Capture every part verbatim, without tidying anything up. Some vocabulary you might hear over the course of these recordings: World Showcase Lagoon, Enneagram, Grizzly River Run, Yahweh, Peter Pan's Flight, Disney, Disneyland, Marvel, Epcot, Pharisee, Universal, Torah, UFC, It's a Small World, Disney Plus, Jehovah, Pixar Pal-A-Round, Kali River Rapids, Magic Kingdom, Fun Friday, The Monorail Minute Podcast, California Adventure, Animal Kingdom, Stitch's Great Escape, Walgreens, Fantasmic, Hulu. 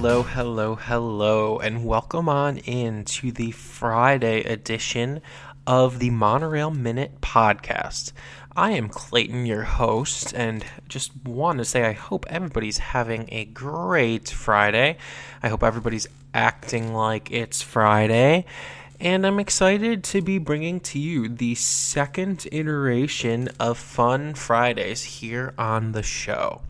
Hello, hello, hello, and welcome on in to the Friday edition of the Monorail Minute Podcast. I am Clayton, your host, and just want to say I hope everybody's having a great Friday. I hope everybody's acting like it's Friday, and I'm excited to be bringing to you the second iteration of Fun Fridays here on the show.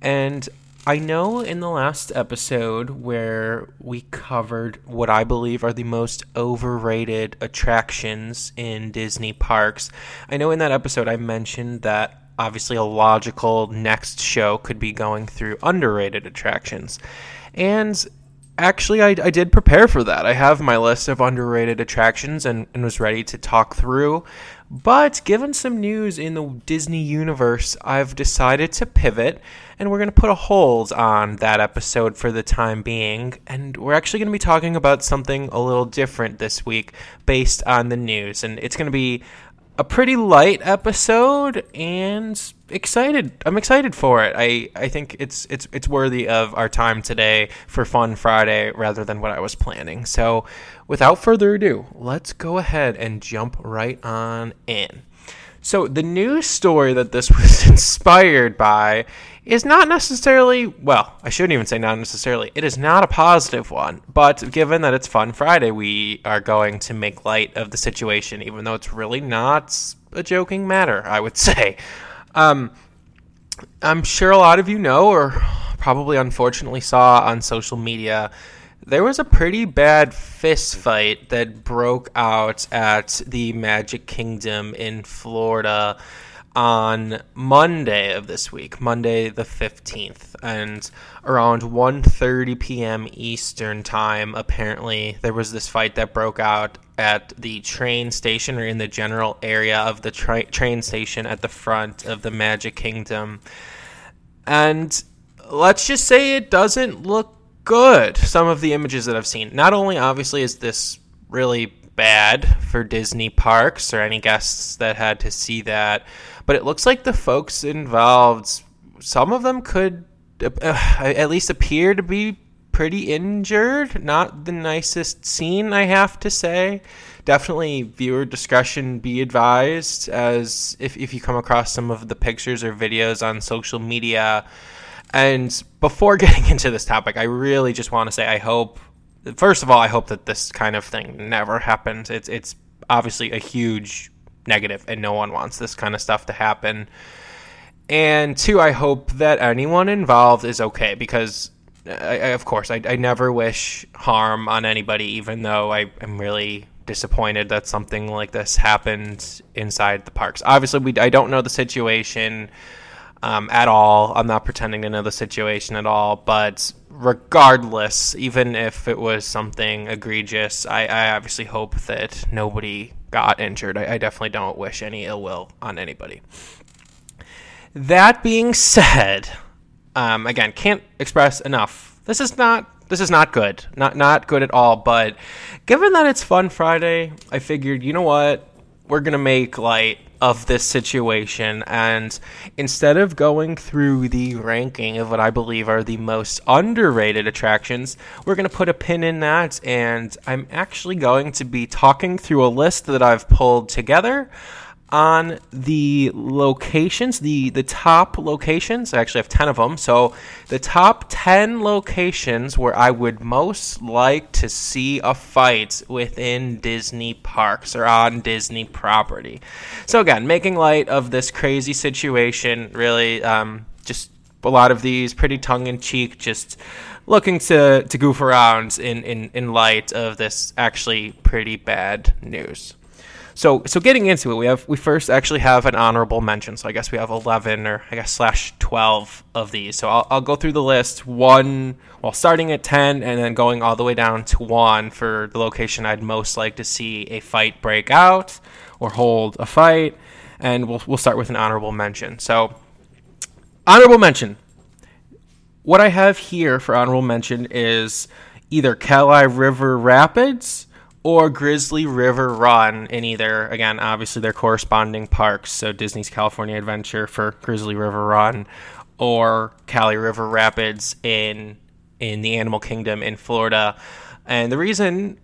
And I know in the last episode where we covered what I believe are the most overrated attractions in Disney parks, I know in that episode I mentioned that obviously a logical next show could be going through underrated attractions. And actually, I, I did prepare for that. I have my list of underrated attractions and, and was ready to talk through. But given some news in the Disney universe, I've decided to pivot, and we're going to put a hold on that episode for the time being, and we're actually going to be talking about something a little different this week based on the news, and it's going to be a pretty light episode, and excited. I'm excited for it. I, I think it's it's it's worthy of our time today for Fun Friday rather than what I was planning. So without further ado, let's go ahead and jump right on in. So the news story that this was inspired by is not necessarily, well, I shouldn't even say not necessarily. It is not a positive one, but given that it's Fun Friday, we are going to make light of the situation, even though it's really not a joking matter, I would say. Um, I'm sure a lot of you know, or probably unfortunately saw on social media, there was a pretty bad fist fight that broke out at the Magic Kingdom in Florida on Monday of this week, Monday the fifteenth, and around one thirty p.m. Eastern time, apparently, there was this fight that broke out at the train station or in the general area of the tra- train station at the front of the Magic Kingdom. And let's just say it doesn't look good, some of the images that I've seen. Not only, obviously, is this really bad for Disney parks or any guests that had to see that, but it looks like the folks involved, some of them could uh, at least appear to be pretty injured. Not the nicest scene, I have to say. Definitely viewer discretion be advised, as if, if you come across some of the pictures or videos on social media. And before getting into this topic, I really just want to say I hope, first of all, I hope that this kind of thing never happens. It's it's obviously a huge negative, and no one wants this kind of stuff to happen. And two, I hope that anyone involved is okay, because, I, I, of course, I, I never wish harm on anybody, even though I am really disappointed that something like this happened inside the parks. Obviously, we I don't know the situation Um, at all. I'm not pretending to know the situation at all, but regardless, even if it was something egregious, I, I obviously hope that nobody got injured. I, I definitely don't wish any ill will on anybody. That being said, um, again, can't express enough. This is not, this is not good. Not, not good at all, but given that it's Fun Friday, I figured, you know what? We're going to make light of this situation, and instead of going through the ranking of what I believe are the most underrated attractions, we're going to put a pin in that, and I'm actually going to be talking through a list that I've pulled together on the locations, the, the top locations. I actually have ten of them, so the top ten locations where I would most like to see a fight within Disney parks or on Disney property. So again, making light of this crazy situation, really um, just a lot of these pretty tongue-in-cheek, just looking to, to goof around in, in, in light of this actually pretty bad news. So so getting into it, we have we first actually have an honorable mention. So I guess we have eleven or I guess slash twelve of these. So I'll I'll go through the list one, well, starting at ten and then going all the way down to one for the location I'd most like to see a fight break out or hold a fight. And we'll we'll start with an honorable mention. So honorable mention. What I have here for honorable mention is either Kali River Rapids or Grizzly River Run in either, again, obviously their corresponding parks, so Disney's California Adventure for Grizzly River Run, or Kali River Rapids in in the Animal Kingdom in Florida. And the reason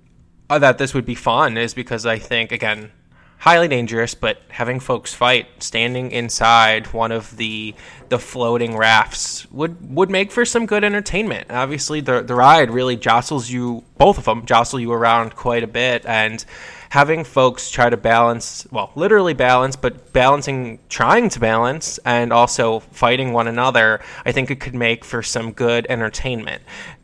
that this would be fun is because I think, again, highly dangerous, but having folks fight standing inside one of the the floating rafts would, would make for some good entertainment. Obviously, the the ride really jostles you, both of them jostle you around quite a bit, and having folks try to balance, well, literally balance, but balancing, trying to balance, and also fighting one another, I think it could make for some good entertainment.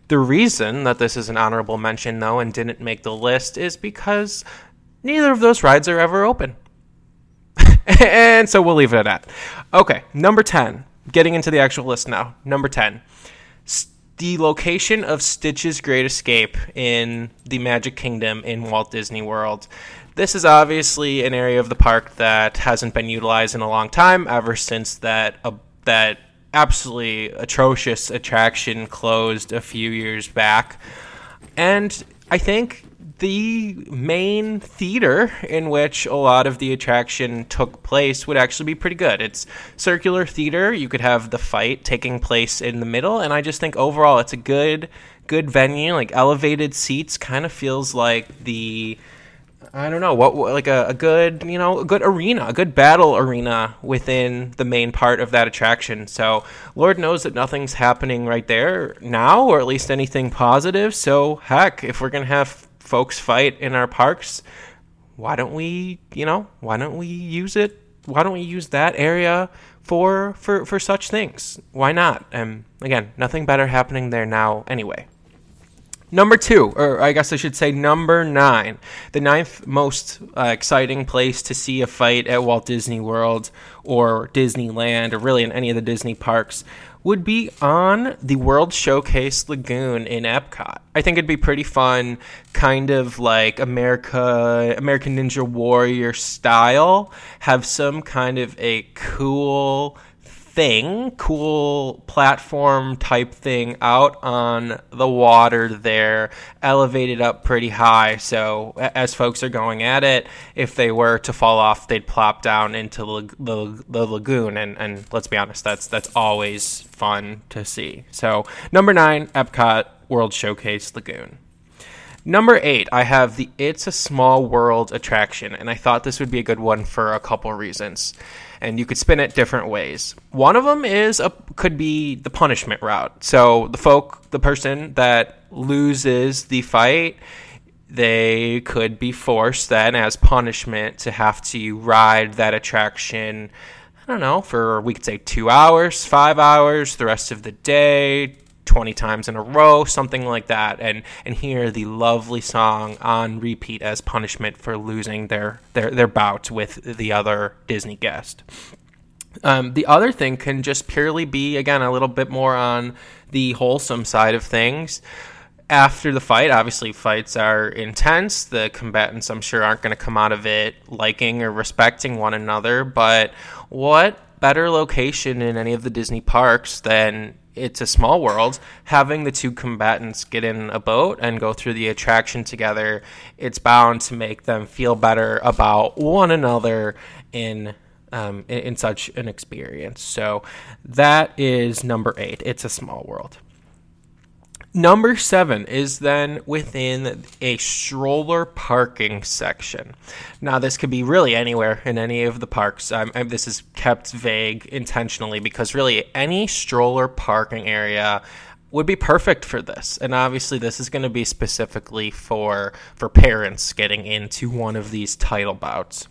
The reason that this is an honorable mention, though, and didn't make the list is because neither of those rides are ever open. And so we'll leave it at that. Okay, number ten. Getting into the actual list now. Number ten. St- the location of Stitch's Great Escape in the Magic Kingdom in Walt Disney World. This is obviously an area of the park that hasn't been utilized in a long time, ever since that uh, that absolutely atrocious attraction closed a few years back. And I think the main theater in which a lot of the attraction took place would actually be pretty good. It's circular theater. You could have the fight taking place in the middle. And I just think overall it's a good, good venue, like elevated seats. Kind of feels like the, I don't know, what like a, a good, you know, a good arena, a good battle arena within the main part of that attraction. So Lord knows that nothing's happening right there now, or at least anything positive. So heck, if we're going to have folks fight in our parks, why don't we, you know, why don't we use it? Why don't we use that area for for, for such things? Why not? And um, again, nothing better happening there now anyway. Number two, or I guess I should say number nine, the ninth most uh, exciting place to see a fight at Walt Disney World or Disneyland, or really in any of the Disney parks, would be on the World Showcase Lagoon in Epcot. I think it'd be pretty fun, kind of like America, American Ninja Warrior style, have some kind of a cool thing, cool platform type thing out on the water there, elevated up pretty high. So as folks are going at it, if they were to fall off, they'd plop down into the, the, the lagoon. And, and let's be honest, that's, that's always fun to see. So number nine, Epcot World Showcase Lagoon. Number eight, I have the It's a Small World attraction, and I thought this would be a good one for a couple reasons, and you could spin it different ways. One of them is a, could be the punishment route. So the folk, the person that loses the fight, they could be forced then as punishment to have to ride that attraction, I don't know, for, we could say two hours, five hours, the rest of the day, twenty times in a row, something like that, and and hear the lovely song on repeat as punishment for losing their their, their bout with the other Disney guest. Um, the other thing can just purely be, again, a little bit more on the wholesome side of things. After the fight, obviously fights are intense. The combatants, I'm sure, aren't going to come out of it liking or respecting one another, but what better location in any of the Disney parks than It's a Small World? Having the two combatants get in a boat and go through the attraction together, it's bound to make them feel better about one another in um, in, in such an experience. So that is number eight, It's a Small World. Number seven is then within a stroller parking section. Now, this could be really anywhere in any of the parks. Um, this is kept vague intentionally because really any stroller parking area would be perfect for this. And obviously, this is going to be specifically for, for parents getting into one of these title bouts.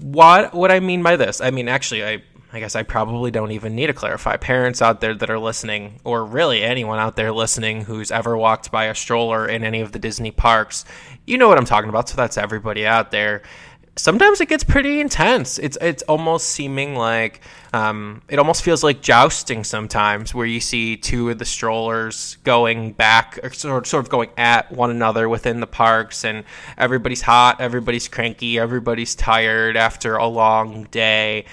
What what I mean by this? I mean, actually, I... I guess I probably don't even need to clarify. Parents out there that are listening, or really anyone out there listening who's ever walked by a stroller in any of the Disney parks, you know what I'm talking about, so that's everybody out there. Sometimes it gets pretty intense. It's it's almost seeming like, um, it almost feels like jousting sometimes, where you see two of the strollers going back, or sort of going at one another within the parks, and everybody's hot, everybody's cranky, everybody's tired after a long day.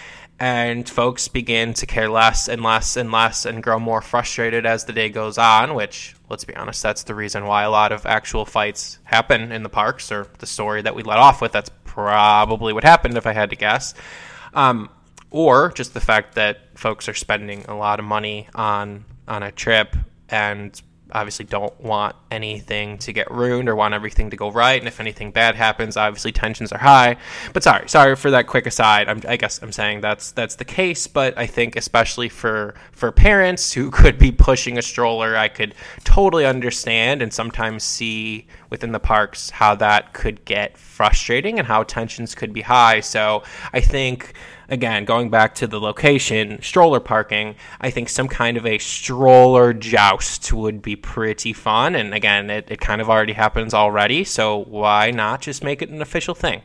And folks begin to care less and less and less and grow more frustrated as the day goes on, which, let's be honest, that's the reason why a lot of actual fights happen in the parks, or the story that we let off with. That's probably what happened, if I had to guess. Um, or just the fact that folks are spending a lot of money on on a trip and obviously don't want anything to get ruined or want everything to go right. And if anything bad happens, obviously tensions are high. But sorry, sorry for that quick aside. I'm, I guess I'm saying that's that's the case. But I think especially for for parents who could be pushing a stroller, I could totally understand and sometimes see within the parks how that could get frustrating and how tensions could be high. So I think, again, going back to the location, stroller parking, I think some kind of a stroller joust would be pretty fun. And again, it, it kind of already happens already, so why not just make it an official thing?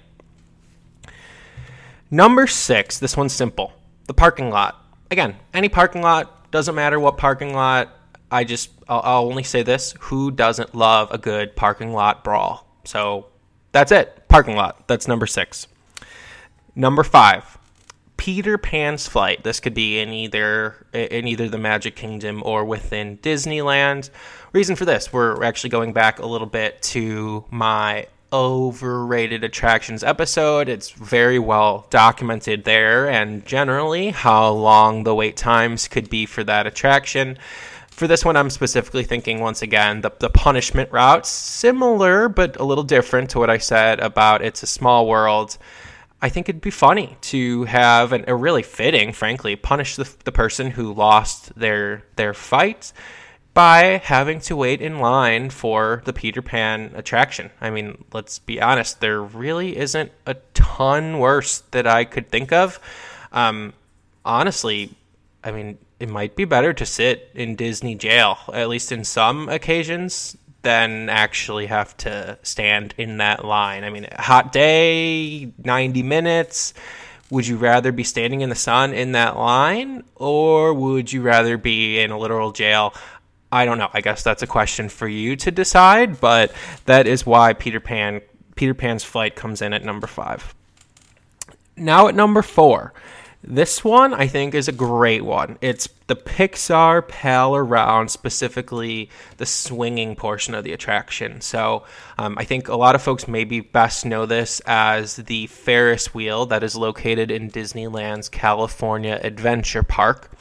Number six, this one's simple. The parking lot. Again, any parking lot, doesn't matter what parking lot. I just, I'll, I'll only say this. Who doesn't love a good parking lot brawl? So that's it. Parking lot. That's number six. Number five. Peter Pan's Flight. This could be in either in either the Magic Kingdom or within Disneyland. Reason for this, we're actually going back a little bit to my overrated attractions episode. It's very well documented there, and generally how long the wait times could be for that attraction. For this one, I'm specifically thinking, once again, the, the punishment route, similar but a little different to what I said about It's a Small World. I think it'd be funny to have, and really fitting, frankly, punish the, the person who lost their their fight by having to wait in line for the Peter Pan attraction. I mean, let's be honest, there really isn't a ton worse that I could think of. Um, honestly, I mean, it might be better to sit in Disney jail, at least in some occasions, then actually have to stand in that line. I mean, hot day, ninety minutes. Would you rather be standing in the sun in that line, or would you rather be in a literal jail? I don't know. I guess that's a question for you to decide, but that is why Peter Pan, Peter Pan's Flight comes in at number five. Now at number four. This one, I think, is a great one. It's the Pixar Pal-A-Round, specifically the swinging portion of the attraction. So um, I think a lot of folks maybe best know this as the Ferris wheel that is located in Disneyland's California Adventure Park.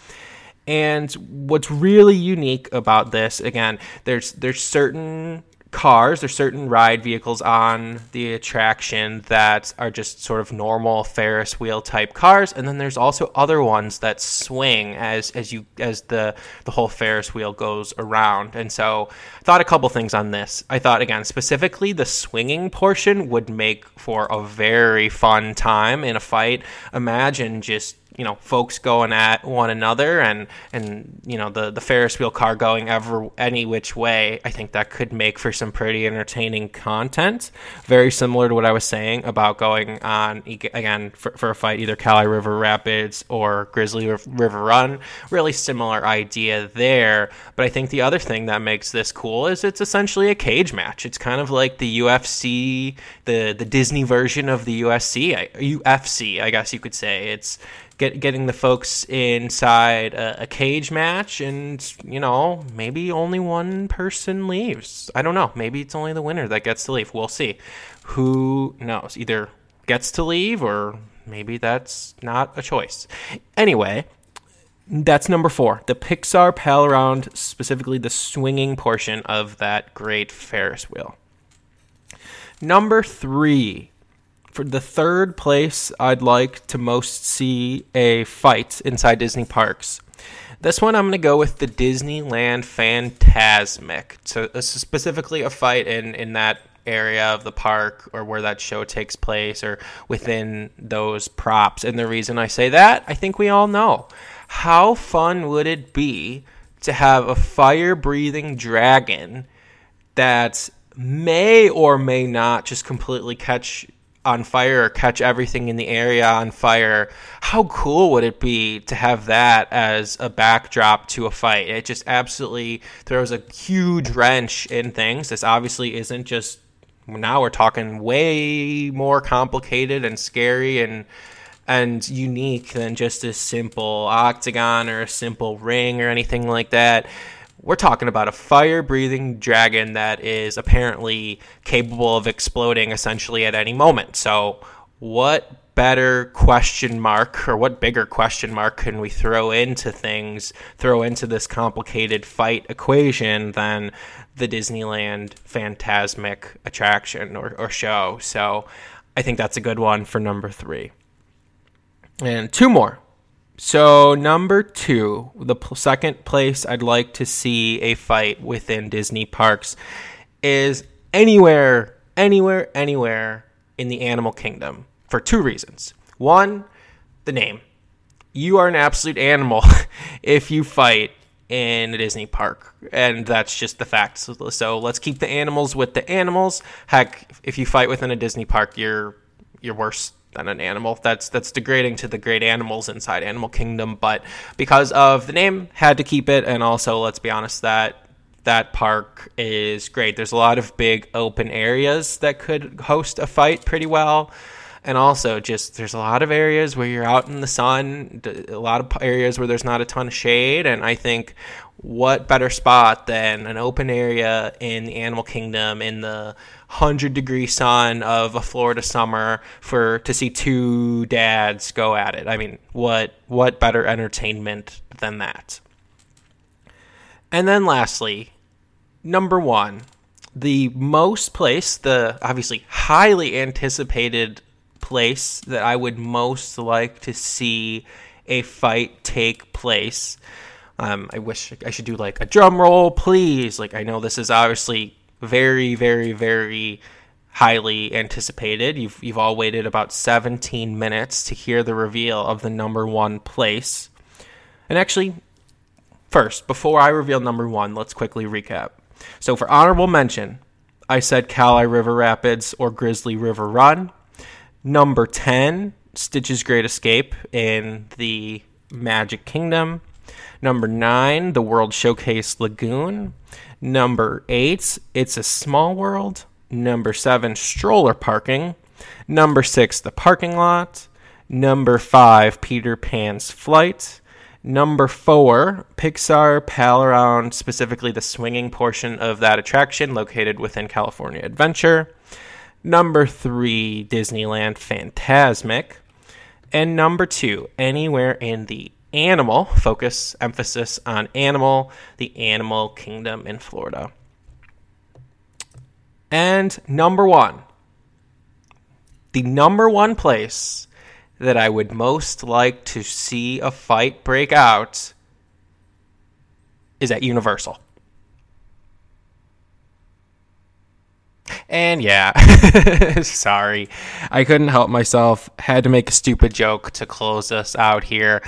And what's really unique about this, again, there's there's certain cars, there's certain ride vehicles on the attraction that are just sort of normal Ferris wheel type cars, and then there's also other ones that swing as as you as the the whole Ferris wheel goes around. And so I thought a couple things on this. I thought, again, specifically the swinging portion would make for a very fun time in a fight. Imagine just, you know, folks going at one another, and, and you know, the, the Ferris wheel car going ever any which way. I think that could make for some pretty entertaining content. Very similar to what I was saying about going on, again, for, for a fight, either Kali River Rapids or Grizzly River Run. Really similar idea there. But I think the other thing that makes this cool is it's essentially a cage match. It's kind of like the U F C, the, the Disney version of the U F C, U F C, I guess you could say. It's Get, getting the folks inside a, a cage match, and, you know, maybe only one person leaves. I don't know. Maybe it's only the winner that gets to leave. We'll see. Who knows? Either gets to leave, or maybe that's not a choice. Anyway, that's number four. The Pixar Pal-A-Round, specifically the swinging portion of that great Ferris wheel. Number three. For the third place I'd like to most see a fight inside Disney parks. This one I'm going to go with the Disneyland Fantasmic. So this is specifically a fight in, in that area of the park, or where that show takes place, or within those props. And the reason I say that, I think we all know. How fun would it be to have a fire-breathing dragon that may or may not just completely catch on fire or catch everything in the area on fire? How cool would it be to have that as a backdrop to a fight? It just absolutely throws a huge wrench in things. This obviously isn't just, now we're talking way more complicated and scary and and unique than just a simple octagon or a simple ring or anything like that. We're talking about a fire-breathing dragon that is apparently capable of exploding essentially at any moment. So what better question mark, or what bigger question mark can we throw into things, throw into this complicated fight equation than the Disneyland Fantasmic attraction or, or show? So I think that's a good one for number three. And two more. So number two, the p- second place I'd like to see a fight within Disney parks is anywhere, anywhere, anywhere in the Animal Kingdom for two reasons. One, the name. You are an absolute animal if you fight in a Disney park, and that's just the fact. So, so let's keep the animals with the animals. Heck, if you fight within a Disney park, you're you're worse than an animal. That's that's degrading to the great animals inside Animal Kingdom, but because of the name, had to keep it. And also, let's be honest, that that park is great. There's a lot of big open areas that could host a fight pretty well, and also just there's a lot of areas where you're out in the sun, a lot of areas where there's not a ton of shade, and I think what better spot than an open area in the Animal Kingdom in the one hundred degree sun of a Florida summer for to see two dads go at it. I mean, what what better entertainment than that? And then lastly, number one, the most place, the obviously highly anticipated place that I would most like to see a fight take place. Um, I wish I should do like a drum roll, please. Like, I know this is obviously very, very, very highly anticipated. You've you've all waited about seventeen minutes to hear the reveal of the number one place. And actually, first, before I reveal number one, let's quickly recap. So for honorable mention, I said Kali River Rapids or Grizzly River Run. Number ten, Stitch's Great Escape in the Magic Kingdom. Number nine, the World Showcase Lagoon. Number eight, It's a Small World. Number seven, stroller parking. Number six, the parking lot. Number five, Peter Pan's Flight. Number four, Pixar Pal-A-Round, specifically the swinging portion of that attraction located within California Adventure. Number three, Disneyland Fantasmic. And number two, anywhere in the Animal, focus, emphasis on animal, the Animal Kingdom in Florida. And number one, the number one place that I would most like to see a fight break out is at Universal. And yeah, sorry, I couldn't help myself. Had to make a stupid joke to close us out here.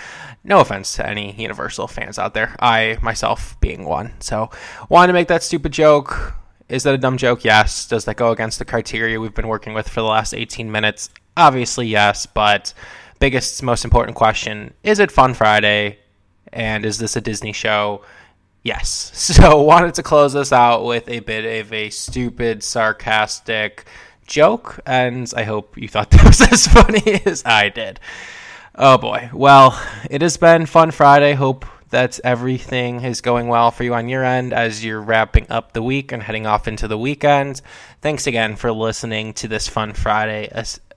No offense to any Universal fans out there, I myself being one. So wanted to make that stupid joke. Is that a dumb joke? Yes. Does that go against the criteria we've been working with for the last eighteen minutes? Obviously, yes. But biggest, most important question, is it Fun Friday? And is this a Disney show? Yes. So wanted to close this out with a bit of a stupid, sarcastic joke, and I hope you thought that was as funny as I did. Oh boy. Well, it has been Fun Friday. Hope that everything is going well for you on your end as you're wrapping up the week and heading off into the weekend. Thanks again for listening to this Fun Friday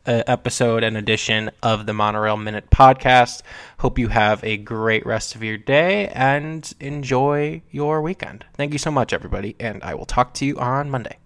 episode and edition of the Monorail Minute Podcast. Hope you have a great rest of your day and enjoy your weekend. Thank you so much, everybody, and I will talk to you on Monday.